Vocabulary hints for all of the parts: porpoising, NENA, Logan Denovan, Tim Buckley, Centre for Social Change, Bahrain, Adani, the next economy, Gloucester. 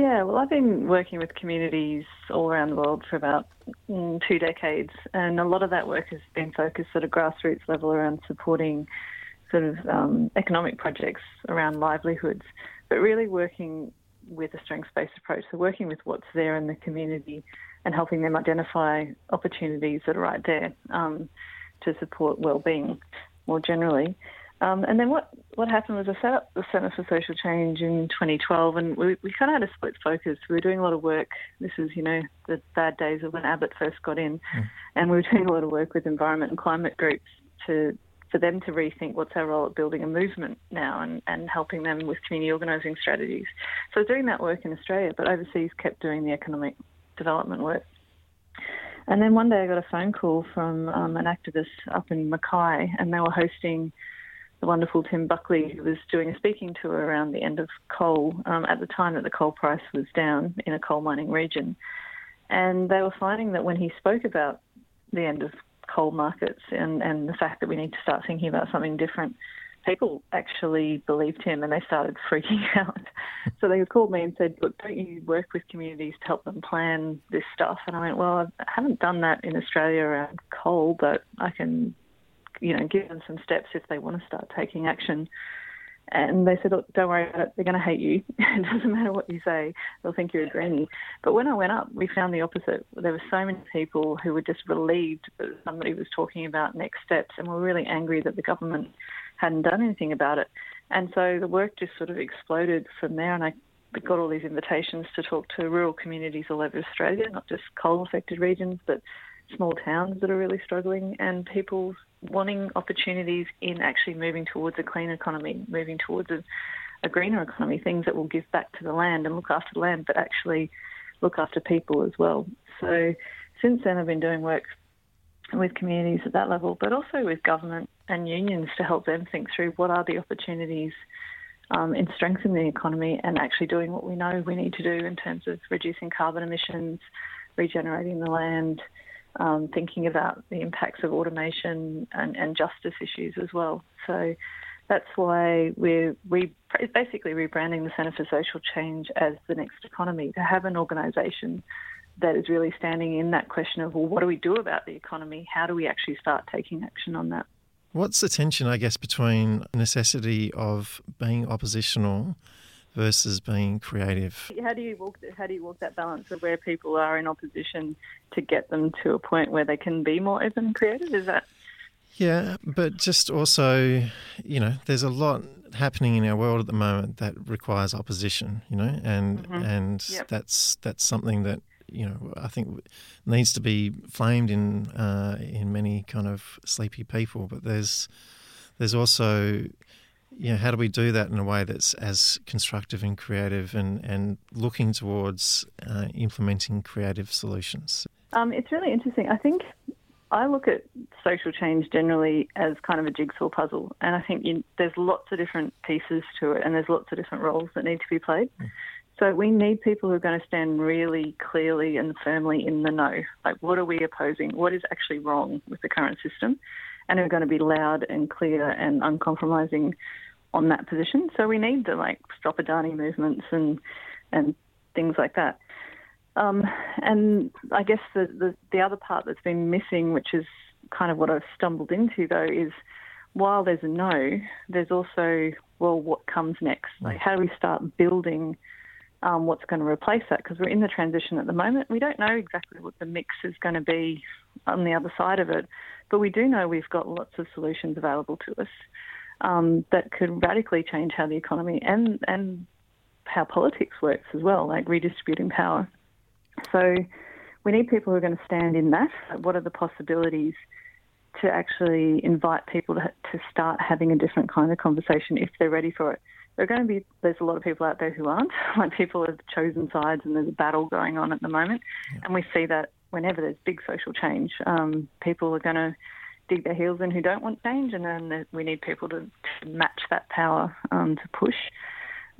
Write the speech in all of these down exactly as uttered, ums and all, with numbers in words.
Yeah, well, I've been working with communities all around the world for about mm, two decades, and a lot of that work has been focused at a grassroots level around supporting sort of um, economic projects around livelihoods, but really working with a strengths-based approach, so working with what's there in the community and helping them identify opportunities that are right there um, to support wellbeing more generally. Um, and then what, what happened was I set up the Centre for Social Change in twenty twelve, and we, we kind of had a split focus. We were doing a lot of work. This was, you know, the bad days of when Abbott first got in, mm. and we were doing a lot of work with environment and climate groups to for them to rethink what's our role at building a movement now and, and helping them with community organising strategies. So doing that work in Australia, but overseas kept doing the economic development work. And then one day I got a phone call from um, an activist up in Mackay, and they were hosting the wonderful Tim Buckley, who was doing a speaking tour around the end of coal um, at the time that the coal price was down in a coal mining region. And they were finding that when he spoke about the end of coal markets and, and the fact that we need to start thinking about something different, people actually believed him and they started freaking out. So they called me and said, look, don't you work with communities to help them plan this stuff? And I went, well, I haven't done that in Australia around coal, but I can, you know, give them some steps if they want to start taking action. And they said, look, don't worry about it. They're going to hate you. It doesn't matter what you say. They'll think you're a granny. But when I went up, we found the opposite. There were so many people who were just relieved that somebody was talking about next steps and were really angry that the government hadn't done anything about it. And so the work just sort of exploded from there. And I got all these invitations to talk to rural communities all over Australia, not just coal-affected regions, but small towns that are really struggling, and people wanting opportunities in actually moving towards a clean economy, moving towards a, a greener economy, things that will give back to the land and look after the land, but actually look after people as well. So since then I've been doing work with communities at that level, but also with government and unions to help them think through what are the opportunities um, in strengthening the economy and actually doing what we know we need to do in terms of reducing carbon emissions, regenerating the land, Um, thinking about the impacts of automation and, and justice issues as well. So that's why we're re- basically rebranding the Centre for Social Change as the next economy, to have an organisation that is really standing in that question of, well, what do we do about the economy? How do we actually start taking action on that? What's the tension, I guess, between necessity of being oppositional versus being creative? How do you walk? How do you walk that balance of where people are in opposition to get them to a point where they can be more open and creative? Is that? Yeah, but just also, you know, there's a lot happening in our world at the moment that requires opposition. You know, and mm-hmm. and yep. that's that's something that, you know, I think needs to be flamed in uh, in many kind of sleepy people. But there's there's also, you know, how do we do that in a way that's as constructive and creative and, and looking towards uh, implementing creative solutions? Um, it's really interesting. I think I look at social change generally as kind of a jigsaw puzzle, and I think you, there's lots of different pieces to it and there's lots of different roles that need to be played. Mm. So we need people who are going to stand really clearly and firmly in the know. Like, what are we opposing? What is actually wrong with the current system? And are going to be loud and clear and uncompromising on that position. So we need the, like, Stop Adani movements and and things like that. Um, and I guess the, the, the other part that's been missing, which is kind of what I've stumbled into, though, is while there's a no, there's also, well, what comes next? Like, how do we start building um, what's going to replace that? Because we're in the transition at the moment. We don't know exactly what the mix is going to be on the other side of it, but we do know we've got lots of solutions available to us um, that could radically change how the economy and, and how politics works as well, like redistributing power. So we need people who are going to stand in that. What are the possibilities to actually invite people to, to start having a different kind of conversation if they're ready for it? There are going to be, there's a lot of people out there who aren't. Like, people have chosen sides and there's a battle going on at the moment. Yeah. And we see that whenever there's big social change, um, people are going to dig their heels in who don't want change, and then we need people to match that power um, to push.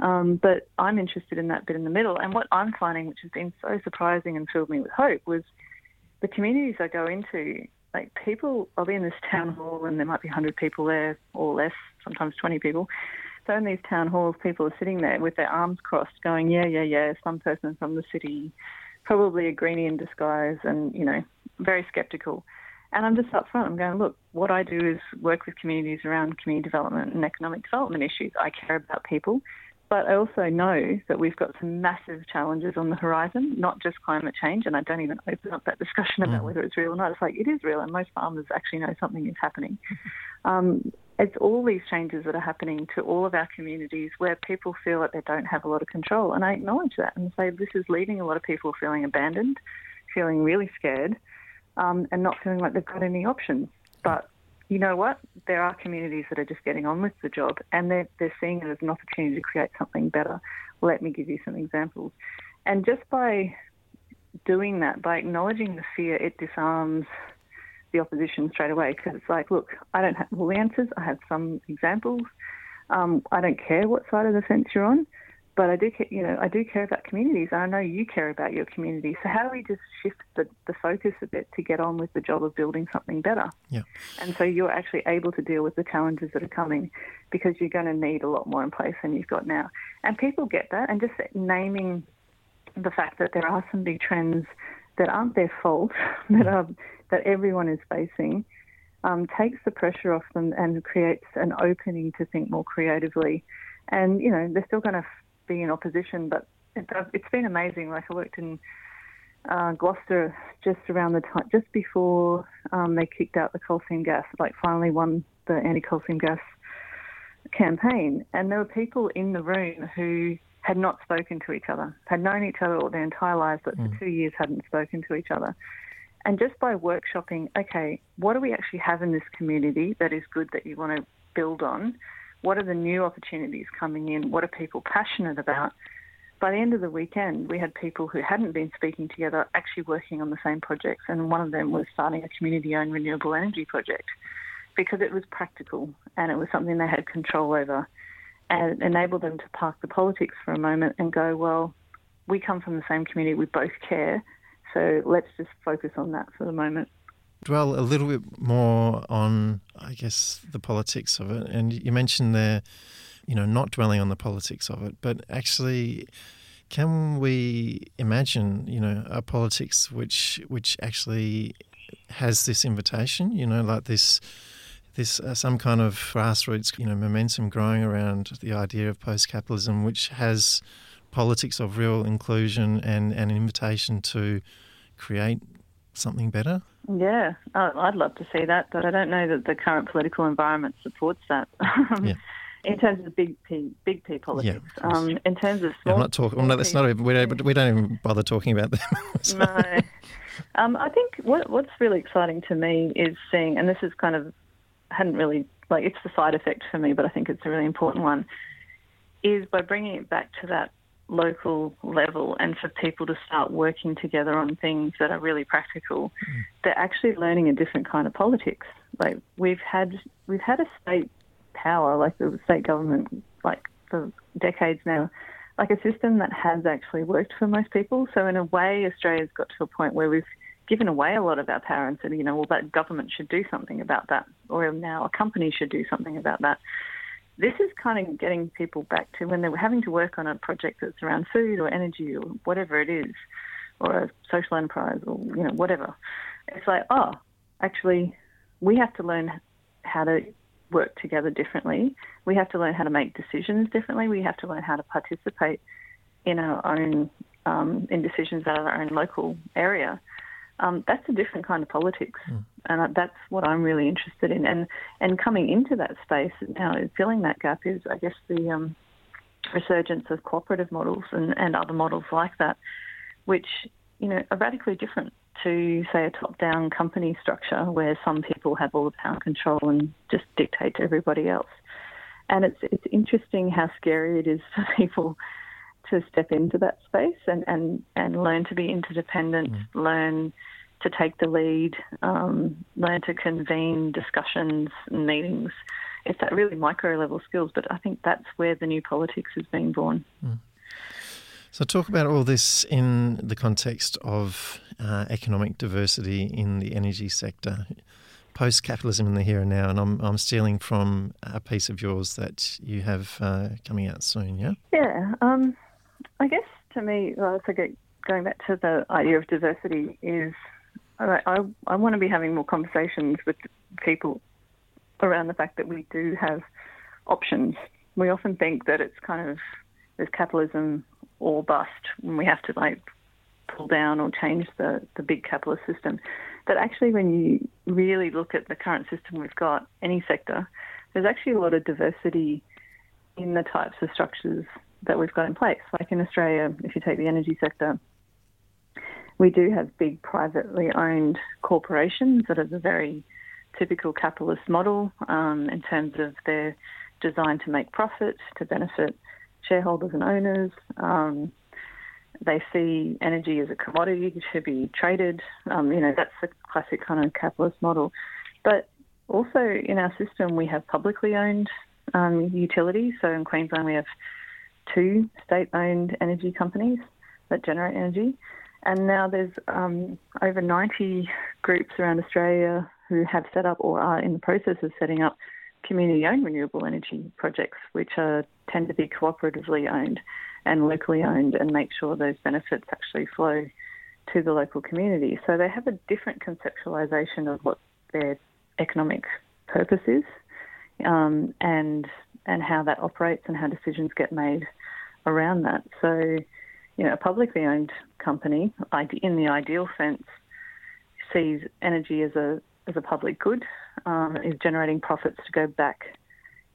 Um, but I'm interested in that bit in the middle. And what I'm finding, which has been so surprising and filled me with hope, was the communities I go into, like, people, I'll be in this town hall and there might be one hundred people there or less, sometimes twenty people. so in these town halls, people are sitting there with their arms crossed going, yeah, yeah, yeah, some person from the city, probably a greenie in disguise, and, you know, very sceptical. And I'm just up front. I'm going, look, what I do is work with communities around community development and economic development issues. I care about people. But I also know that we've got some massive challenges on the horizon, not just climate change. And I don't even open up that discussion about mm. whether it's real or not. It's like, it is real. And most farmers actually know something is happening. Um, it's all these changes that are happening to all of our communities where people feel that they don't have a lot of control. And I acknowledge that and say this is leaving a lot of people feeling abandoned, feeling really scared, um, and not feeling like they've got any options. But you know what? There are communities that are just getting on with the job and they're, they're seeing it as an opportunity to create something better. Let me give you some examples. And just by doing that, by acknowledging the fear, it disarms the opposition straight away because it's like, look, I don't have all the answers. I have some examples. Um, I don't care what side of the fence you're on, but I do, you know, I do care about communities and I know you care about your community. So how do we just shift the, the focus a bit to get on with the job of building something better? Yeah. And so you're actually able to deal with the challenges that are coming because you're going to need a lot more in place than you've got now. And people get that, and just naming the fact that there are some big trends that aren't their fault, that are that everyone is facing, um, takes the pressure off them and creates an opening to think more creatively. And, you know, they're still going to be in opposition, but it, it's been amazing. Like I worked in uh, Gloucester just around the time, just before um, they kicked out the coal seam gas, like finally won the anti-coal seam gas campaign. And there were people in the room who had not spoken to each other, had known each other all their entire lives, but mm. for two years hadn't spoken to each other. And just by workshopping, okay, what do we actually have in this community that is good that you want to build on? What are the new opportunities coming in? What are people passionate about? By the end of the weekend, we had people who hadn't been speaking together actually working on the same projects, and one of them was starting a community-owned renewable energy project because it was practical and it was something they had control over and enabled them to park the politics for a moment and go, well, we come from the same community, we both care, so let's just focus on that for the moment. Dwell a little bit more on, I guess, the politics of it. And you mentioned there, you know, not dwelling on the politics of it, but actually, can we imagine, you know, a politics which which actually has this invitation, you know, like this, this uh, some kind of grassroots, you know, momentum growing around the idea of post-capitalism, which has politics of real inclusion and, and an invitation to create something better? Yeah, I'd love to see that, but I don't know that the current political environment supports that. yeah. In terms of big P, big P politics, yeah, um, in terms of small, yeah, I'm not talking. Well, no, that's not even. We don't, we don't even bother talking about them. So. No, um, I think what what's really exciting to me is seeing, and this is kind of hadn't really like it's the side effect for me, but I think it's a really important one, is by bringing it back to that local level and for people to start working together on things that are really practical. Mm. They're actually learning a different kind of politics. Like we've had we've had a state power, like the state government, like for decades now, like a system that has actually worked for most people. So in a way, Australia's got to a point where we've given away a lot of our power and said, you know, well, that government should do something about that, or now a company should do something about that. This is kind of getting people back to when they were having to work on a project that's around food or energy or whatever it is, or a social enterprise or, you know, whatever. It's like, oh, actually, we have to learn how to work together differently. We have to learn how to make decisions differently. We have to learn how to participate in our own, um, in decisions out of our own local area. Um, that's a different kind of politics, mm. and that's what I'm really interested in. And and coming into that space now, filling that gap is, I guess, the um, resurgence of cooperative models and, and other models like that, which, you know, are radically different to, say, a top-down company structure where some people have all the power control and just dictate to everybody else. And it's it's interesting how scary it is for people to step into that space and, and, and learn to be interdependent, mm. learn to take the lead, um, learn to convene discussions and meetings. It's that really micro-level skills, but I think that's where the new politics is being born. Mm. So talk about all this in the context of uh, economic diversity in the energy sector. post-capitalism in the here and now, and I'm I'm stealing from a piece of yours that you have uh, coming out soon, yeah? Yeah. Um, I guess to me, well, I get, going back to the idea of diversity is I, I, I want to be having more conversations with people around the fact that we do have options. We often think that it's kind of there's capitalism or bust when we have to like pull down or change the, the big capitalist system. But actually when you really look at the current system we've got, any sector, there's actually a lot of diversity in the types of structures that we've got in place. Like in Australia, if you take the energy sector, we do have big privately owned corporations that are the very typical capitalist model um, in terms of they're designed to make profit, to benefit shareholders and owners. Um, they see energy as a commodity to be traded. Um, you know, that's the classic kind of capitalist model. But also in our system, we have publicly owned um, utilities. So in Queensland, we have two state-owned energy companies that generate energy. And now there's um, over ninety groups around Australia who have set up or are in the process of setting up community-owned renewable energy projects, which are, tend to be cooperatively owned and locally owned and make sure those benefits actually flow to the local community. So they have a different conceptualisation of what their economic purpose is um, and and how that operates and how decisions get made around that. So, you know, a publicly owned company, in the ideal sense, sees energy as a as a public good, um, is generating profits to go back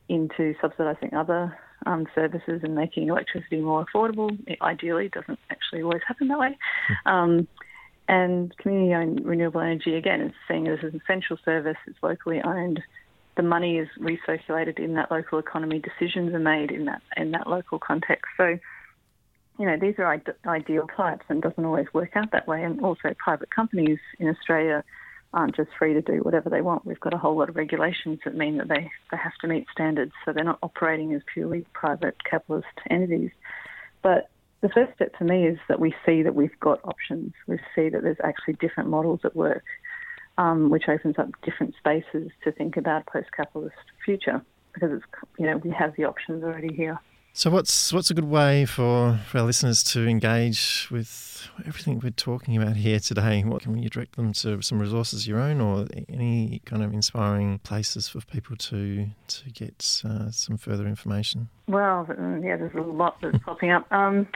into subsidising other um, services and making electricity more affordable. It ideally doesn't actually always happen that way. Um, and community-owned renewable energy, again, is seen as an essential service. It's locally owned. The money is recirculated in that local economy. Decisions are made in that in that local context. So, you know, these are ide- ideal types and doesn't always work out that way. And also private companies in Australia aren't just free to do whatever they want. We've got a whole lot of regulations that mean that they, they have to meet standards, so they're not operating as purely private capitalist entities. But the first step for me is that we see that we've got options. We see that there's actually different models at work, um, which opens up different spaces to think about a post-capitalist future, because it's, you know, we have the options already here. So what's what's a good way for, for our listeners to engage with everything we're talking about here today? What can you direct them to? Some resources of your own, or any kind of inspiring places for people to to get uh, some further information? Well, yeah, there's a lot that's popping up. Um,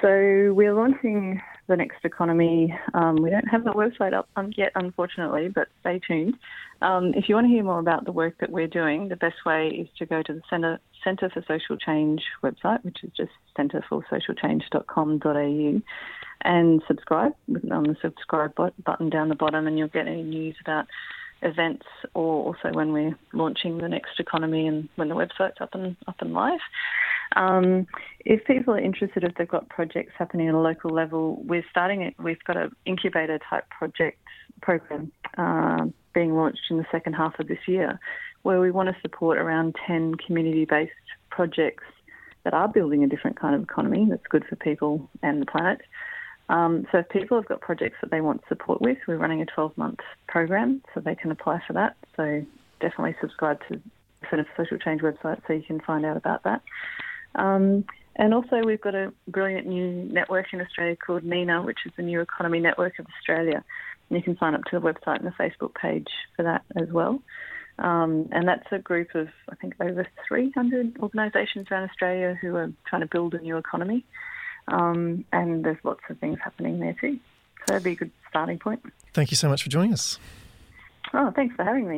so we're launching the next economy. Um, we don't have the website up yet, unfortunately, but stay tuned. Um, if you want to hear more about the work that we're doing, the best way is to go to the Centre Centre for Social Change website, which is just centre for social change dot com dot a u, and subscribe on the subscribe button down the bottom, and you'll get any news about events or also when we're launching the next economy and when the website's up and up and live. Um, if people are interested, if they've got projects happening at a local level, we're starting it. We've got an incubator type project program uh, being launched in the second half of this year, where we want to support around ten community-based projects that are building a different kind of economy that's good for people and the planet. Um, so if people have got projects that they want support with, we're running a twelve-month program, so they can apply for that. So definitely subscribe to the Centre for Social Change website so you can find out about that. Um, and also we've got a brilliant new network in Australia called NENA, which is the New Economy Network of Australia. And you can sign up to the website and the Facebook page for that as well. Um, and that's a group of, I think, over three hundred organisations around Australia who are trying to build a new economy. Um, and there's lots of things happening there too. So that'd be a good starting point. Thank you so much for joining us. Oh, thanks for having me.